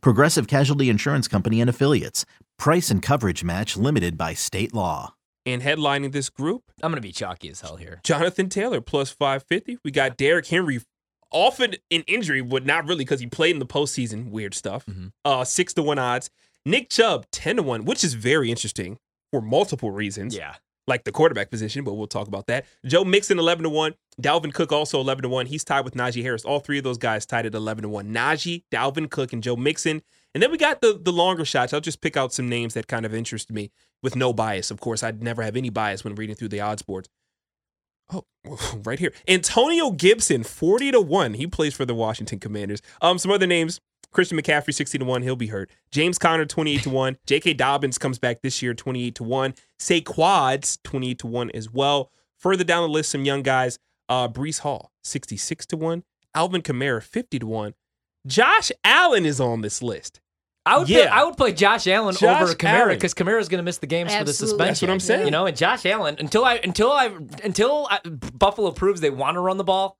Progressive Casualty Insurance Company and Affiliates. Price and coverage match limited by state law. And headlining this group, I'm going to be chalky as hell here. Jonathan Taylor plus 550. We got Derrick Henry, often an injury, but not really because he played in the postseason. Weird stuff. 6-1 odds. Nick Chubb, 10-1, which is very interesting for multiple reasons. Yeah. Like the quarterback position, but we'll talk about that. Joe Mixon, 11-1. Dalvin Cook, also 11-1. He's tied with Najee Harris. All three of those guys tied at 11-1. Najee, Dalvin Cook, and Joe Mixon. And then we got the longer shots. I'll just pick out some names that kind of interest me with no bias. Of course, I'd never have any bias when reading through the odds boards. Oh, right here. Antonio Gibson, 40-1. He plays for the Washington Commanders. Some other names. Christian McCaffrey, 60-1. He'll be hurt. James Conner, 28-1. J.K. Dobbins comes back this year, 28-1. Saquon's 28-1 as well. Further down the list, some young guys. Breece Hall, 66-1. Alvin Kamara, 50-1. Josh Allen is on this list. I would play Josh Allen over Kamara because Kamara's going to miss the games for the suspension. That's what I'm saying. You know, and Josh Allen until Buffalo proves they want to run the ball,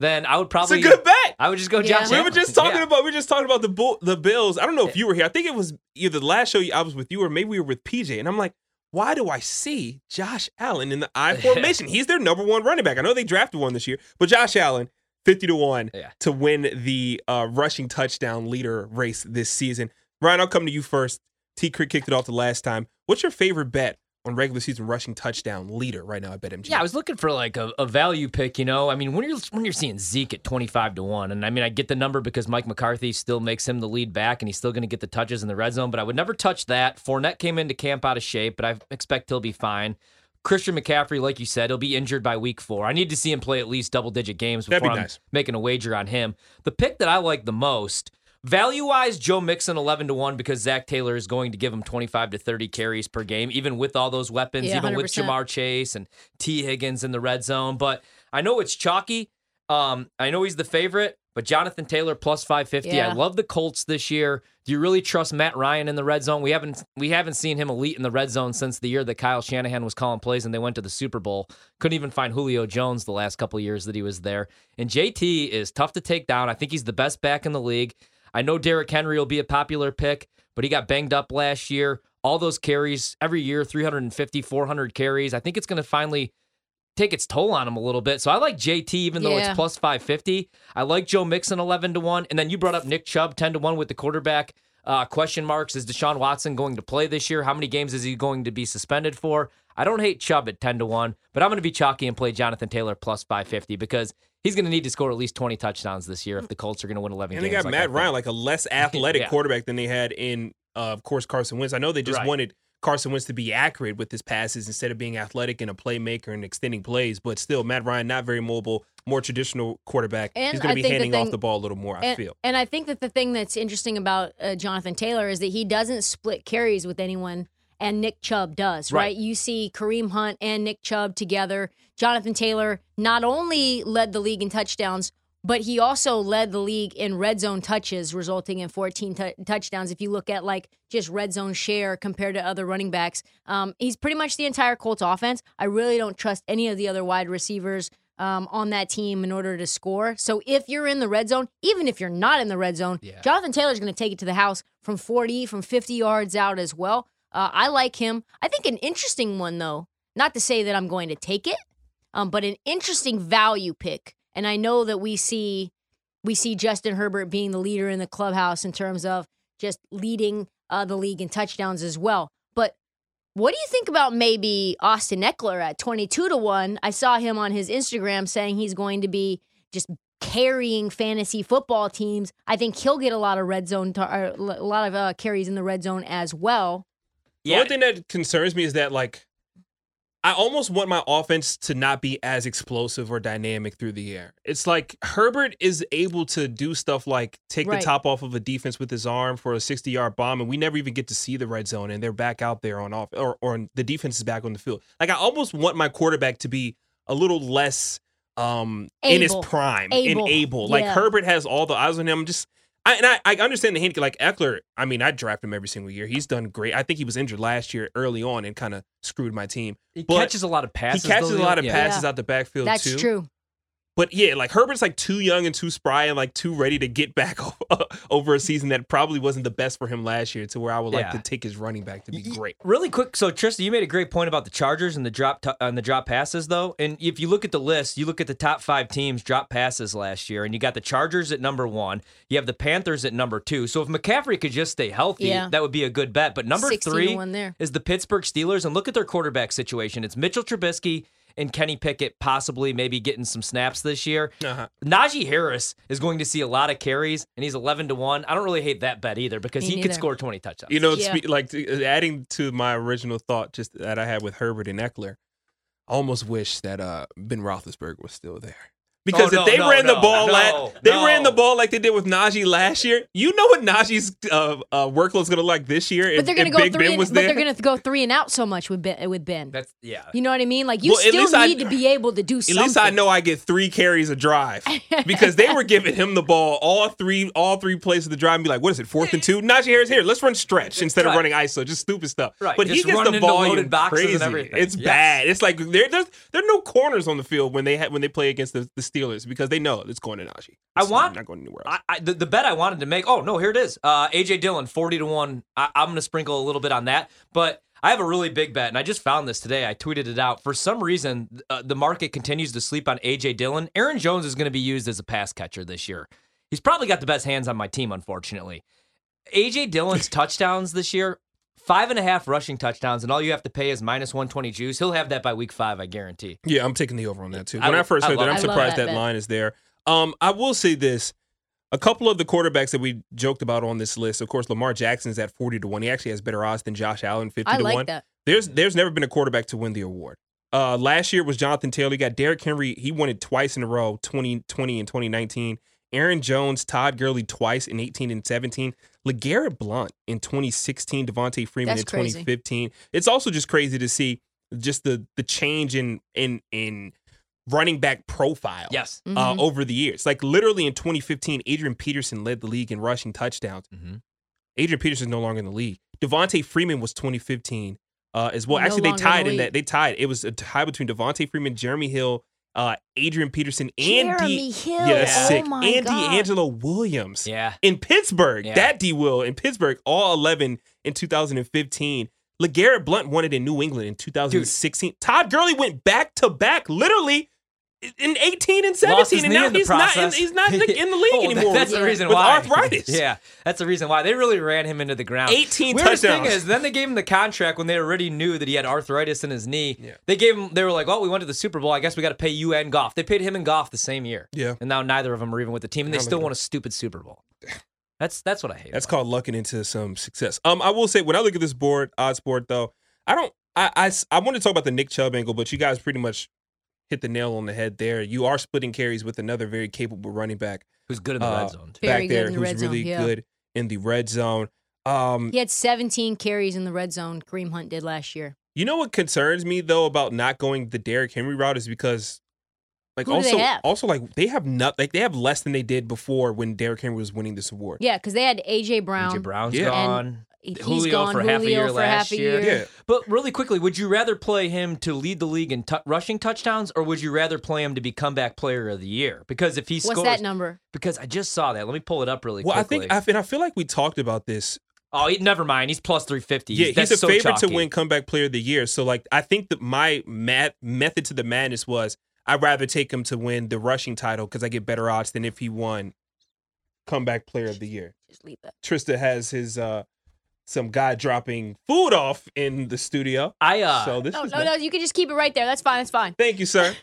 then I would probably. It's a good bet. I would just go Josh Allen. We were just talking about the Bills. I don't know if you were here. I think it was either the last show I was with you or maybe we were with PJ. And I'm like, why do I see Josh Allen in the I formation? He's their number one running back. I know they drafted one this year, but Josh Allen, 50-1 to win the rushing touchdown leader race this season. Ryan, I'll come to you first. T. Creek kicked it off the last time. What's your favorite bet on regular season rushing touchdown leader right now? I bet MG. Yeah, I was looking for like a value pick, you know. I mean, when you're seeing Zeke at 25-1, and I mean, I get the number because Mike McCarthy still makes him the lead back, and he's still going to get the touches in the red zone, but I would never touch that. Fournette came into camp out of shape, but I expect he'll be fine. Christian McCaffrey, like you said, he'll be injured by week 4. I need to see him play at least double-digit games before I'm making a wager on him. The pick that I like the most, value-wise, Joe Mixon 11-1 because Zach Taylor is going to give him 25 to 30 carries per game, even with all those weapons, even 100%. With Jamar Chase and T. Higgins in the red zone. But I know it's chalky. I know he's the favorite, but Jonathan Taylor plus 550. Yeah. I love the Colts this year. Do you really trust Matt Ryan in the red zone? We haven't seen him elite in the red zone since the year that Kyle Shanahan was calling plays and they went to the Super Bowl. Couldn't even find Julio Jones the last couple of years that he was there. And JT is tough to take down. I think he's the best back in the league. I know Derrick Henry will be a popular pick, but he got banged up last year. All those carries, every year, 350, 400 carries. I think it's going to finally take its toll on him a little bit. So I like JT, even though it's plus 550. I like Joe Mixon 11-1. And then you brought up Nick Chubb 10-1 with the quarterback question marks. Is Deshaun Watson going to play this year? How many games is he going to be suspended for? I don't hate Chubb at 10-1, but I'm going to be chalky and play Jonathan Taylor plus 550 because he's going to need to score at least 20 touchdowns this year if the Colts are going to win 11 games. And they got Matt Ryan, like a less athletic quarterback than they had in, of course, Carson Wentz. I know they just wanted Carson Wentz to be accurate with his passes instead of being athletic and a playmaker and extending plays, but still, Matt Ryan, not very mobile, more traditional quarterback. And he's going to be handing off the ball a little more, I feel. And I think that the thing that's interesting about Jonathan Taylor is that he doesn't split carries with anyone. And Nick Chubb does, right? You see Kareem Hunt and Nick Chubb together. Jonathan Taylor not only led the league in touchdowns, but he also led the league in red zone touches, resulting in 14 touchdowns. If you look at like just red zone share compared to other running backs, he's pretty much the entire Colts offense. I really don't trust any of the other wide receivers on that team in order to score. So if you're in the red zone, even if you're not in the red zone, Jonathan Taylor's going to take it to the house from 40, from 50 yards out as well. I like him. I think an interesting one, though, not to say that I'm going to take it, but an interesting value pick. And I know that we see Justin Herbert being the leader in the clubhouse in terms of just leading the league in touchdowns as well. But what do you think about maybe Austin Ekeler at 22-1? I saw him on his Instagram saying he's going to be just carrying fantasy football teams. I think he'll get a lot of red zone, carries in the red zone as well. Yeah. The only thing that concerns me is that, like, I almost want my offense to not be as explosive or dynamic through the air. It's like Herbert is able to do stuff like take the top off of a defense with his arm for a 60-yard bomb, and we never even get to see the red zone, and they're back out there on off, or the defense is back on the field. Like, I almost want my quarterback to be a little less in his prime and able. Like, Herbert has all the eyes on him. I understand the hint. Like, Ekeler, I mean, I draft him every single year. He's done great. I think he was injured last year early on and kind of screwed my team. He catches a lot of passes. He catches a lot of passes out the backfield, too. That's true. But, yeah, like, Herbert's, like, too young and too spry and, like, too ready to get back over a season that probably wasn't the best for him last year to where I would like to take his running back to be great. Really quick, so, Trista, you made a great point about the Chargers and the drop passes, though. And if you look at the list, you look at the top five teams drop passes last year, and you got the Chargers at number 1. You have the Panthers at number 2. So if McCaffrey could just stay healthy, that would be a good bet. But number 3 is the Pittsburgh Steelers, and look at their quarterback situation. It's Mitchell Trubisky and Kenny Pickett possibly maybe getting some snaps this year. Uh-huh. Najee Harris is going to see a lot of carries, and he's 11-1. I don't really hate that bet either because he could score 20 touchdowns. You know, like adding to my original thought just that I had with Herbert and Ekeler, I almost wish that Ben Roethlisberger was still there. Because ran the ball like they did with Najee last year, you know what Najee's workload's going to like this year. But they're going to go three and out so much with Ben. That's you know what I mean? Like you still need to be able to do something. At least I know I get 3 carries a drive because they were giving him the ball all three plays of the drive and be like, what is it, 4th and 2? Najee Harris here. Let's run stretch instead of running ISO. Just stupid stuff. Right. But he gets the ball in boxes and everything. It's bad. It's like there are no corners on the field when they play against the Steelers. Because they know it's going to Najee. Not going anywhere else. The bet I wanted to make. Oh no, here it is. A.J. Dillon 40-1. I'm going to sprinkle a little bit on that, but I have a really big bet, and I just found this today. I tweeted it out. For some reason, the market continues to sleep on A.J. Dillon. Aaron Jones is going to be used as a pass catcher this year. He's probably got the best hands on my team, unfortunately. A.J. Dillon's touchdowns this year, 5.5 rushing touchdowns, and all you have to pay is -120 juice. He'll have that by week 5, I guarantee. Yeah, I'm taking the over on that, too. When I first heard that, I'm surprised that line is there. I will say this. A couple of the quarterbacks that we joked about on this list, of course, Lamar Jackson's at 40-1. He actually has better odds than Josh Allen, 50-1. I like that. There's never been a quarterback to win the award. Last year was Jonathan Taylor. He got Derrick Henry. He won it twice in a row, 2020 and 2019. Aaron Jones, Todd Gurley twice in 18 and 17, LeGarrette Blount in 2016, Devontae Freeman in 2015. It's also just crazy to see just the change in running back profile over the years. Like literally in 2015, Adrian Peterson led the league in rushing touchdowns. Mm-hmm. Adrian Peterson's no longer in the league. Devontae Freeman was 2015 as well. Actually, they tied in that. They tied. It was a tie between Devontae Freeman, Jeremy Hill, Adrian Peterson, and D'Angelo Williams in Pittsburgh. Yeah. That D-Will in Pittsburgh, all 11 in 2015. LeGarrette Blount won it in New England in 2016. Dude. Todd Gurley went back-to-back, literally, in 18 and 17, and now he's not in the league anymore. That's the reason why. With arthritis. That's the reason why. They really ran him into the ground. 18 touchdowns. The thing is, then they gave him the contract when they already knew that he had arthritis in his knee. Yeah. They were like, oh, we went to the Super Bowl. I guess we got to pay you and Goff. They paid him and Goff the same year. Yeah. And now neither of them are even with the team, and they still won a stupid Super Bowl. That's what I hate. That's called lucking into some success. I will say, when I look at this board, odds board, though, I want to talk about the Nick Chubb angle, but you guys pretty much hit the nail on the head there. You are splitting carries with another very capable running back who's good in the red zone. Good in the red zone. He had 17 carries in the red zone. Kareem Hunt did last year. You know what concerns me though about not going the Derrick Henry route is because, like, they have less than they did before when Derrick Henry was winning this award. Yeah, because they had AJ Brown. AJ Brown's gone. Julio for half a year last year. Yeah. But really quickly, would you rather play him to lead the league in rushing touchdowns, or would you rather play him to be comeback player of the year? Because if he scores, what's that number? Because I just saw that. Let me pull it up really quickly. I feel like we talked about this. Oh, never mind. He's plus 350. Yeah, he's a favorite to win comeback player of the year. So, like, I think that my method to the madness was I'd rather take him to win the rushing title because I get better odds than if he won comeback player of the year. Just leave that. Trista has his some guy dropping food off in the studio. You can just keep it right there. That's fine. Thank you, sir.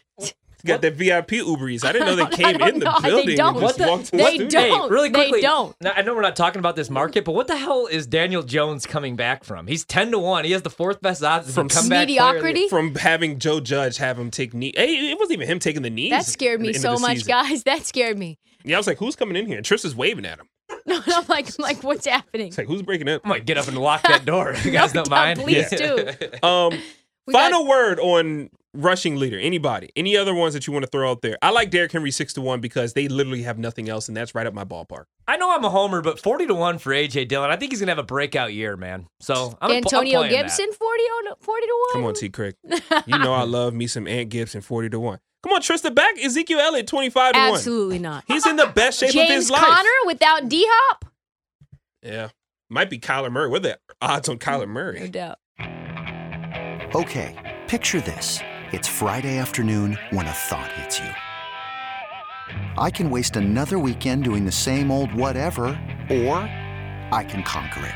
got the VIP Ubers. I didn't know they came in the building. They don't. Hey, really quickly, Now, I know we're not talking about this market, but what the hell is Daniel Jones coming back from? He's 10-1. He has the fourth best odds from comeback mediocrity from having Joe Judge have him take knee. Hey, it wasn't even him taking the knees. That scared me so much, guys. That scared me. Yeah, I was like, who's coming in here? And Trish is waving at him. No, no, I'm like, what's happening? It's like, who's breaking up? I might get up and lock that door. You guys don't mind? Please do. Final word on rushing leader. Anybody? Any other ones that you want to throw out there? I like Derrick Henry 6-1 because they literally have nothing else, and that's right up my ballpark. I know I'm a homer, but 40-1 for A.J. Dillon. I think he's gonna have a breakout year, man. So I'm Antonio Gibson 40-1. Come on, T. Crick. You know I love me some Ant Gibson 40-1. Come on, Trista, back Ezekiel Elliott 25-1. Absolutely not. He's in the best shape of his life. James Conner without D Hop. Yeah, might be Kyler Murray. What are the odds on Kyler Murray? No doubt. Okay, picture this. It's Friday afternoon when a thought hits you. I can waste another weekend doing the same old whatever, or I can conquer it.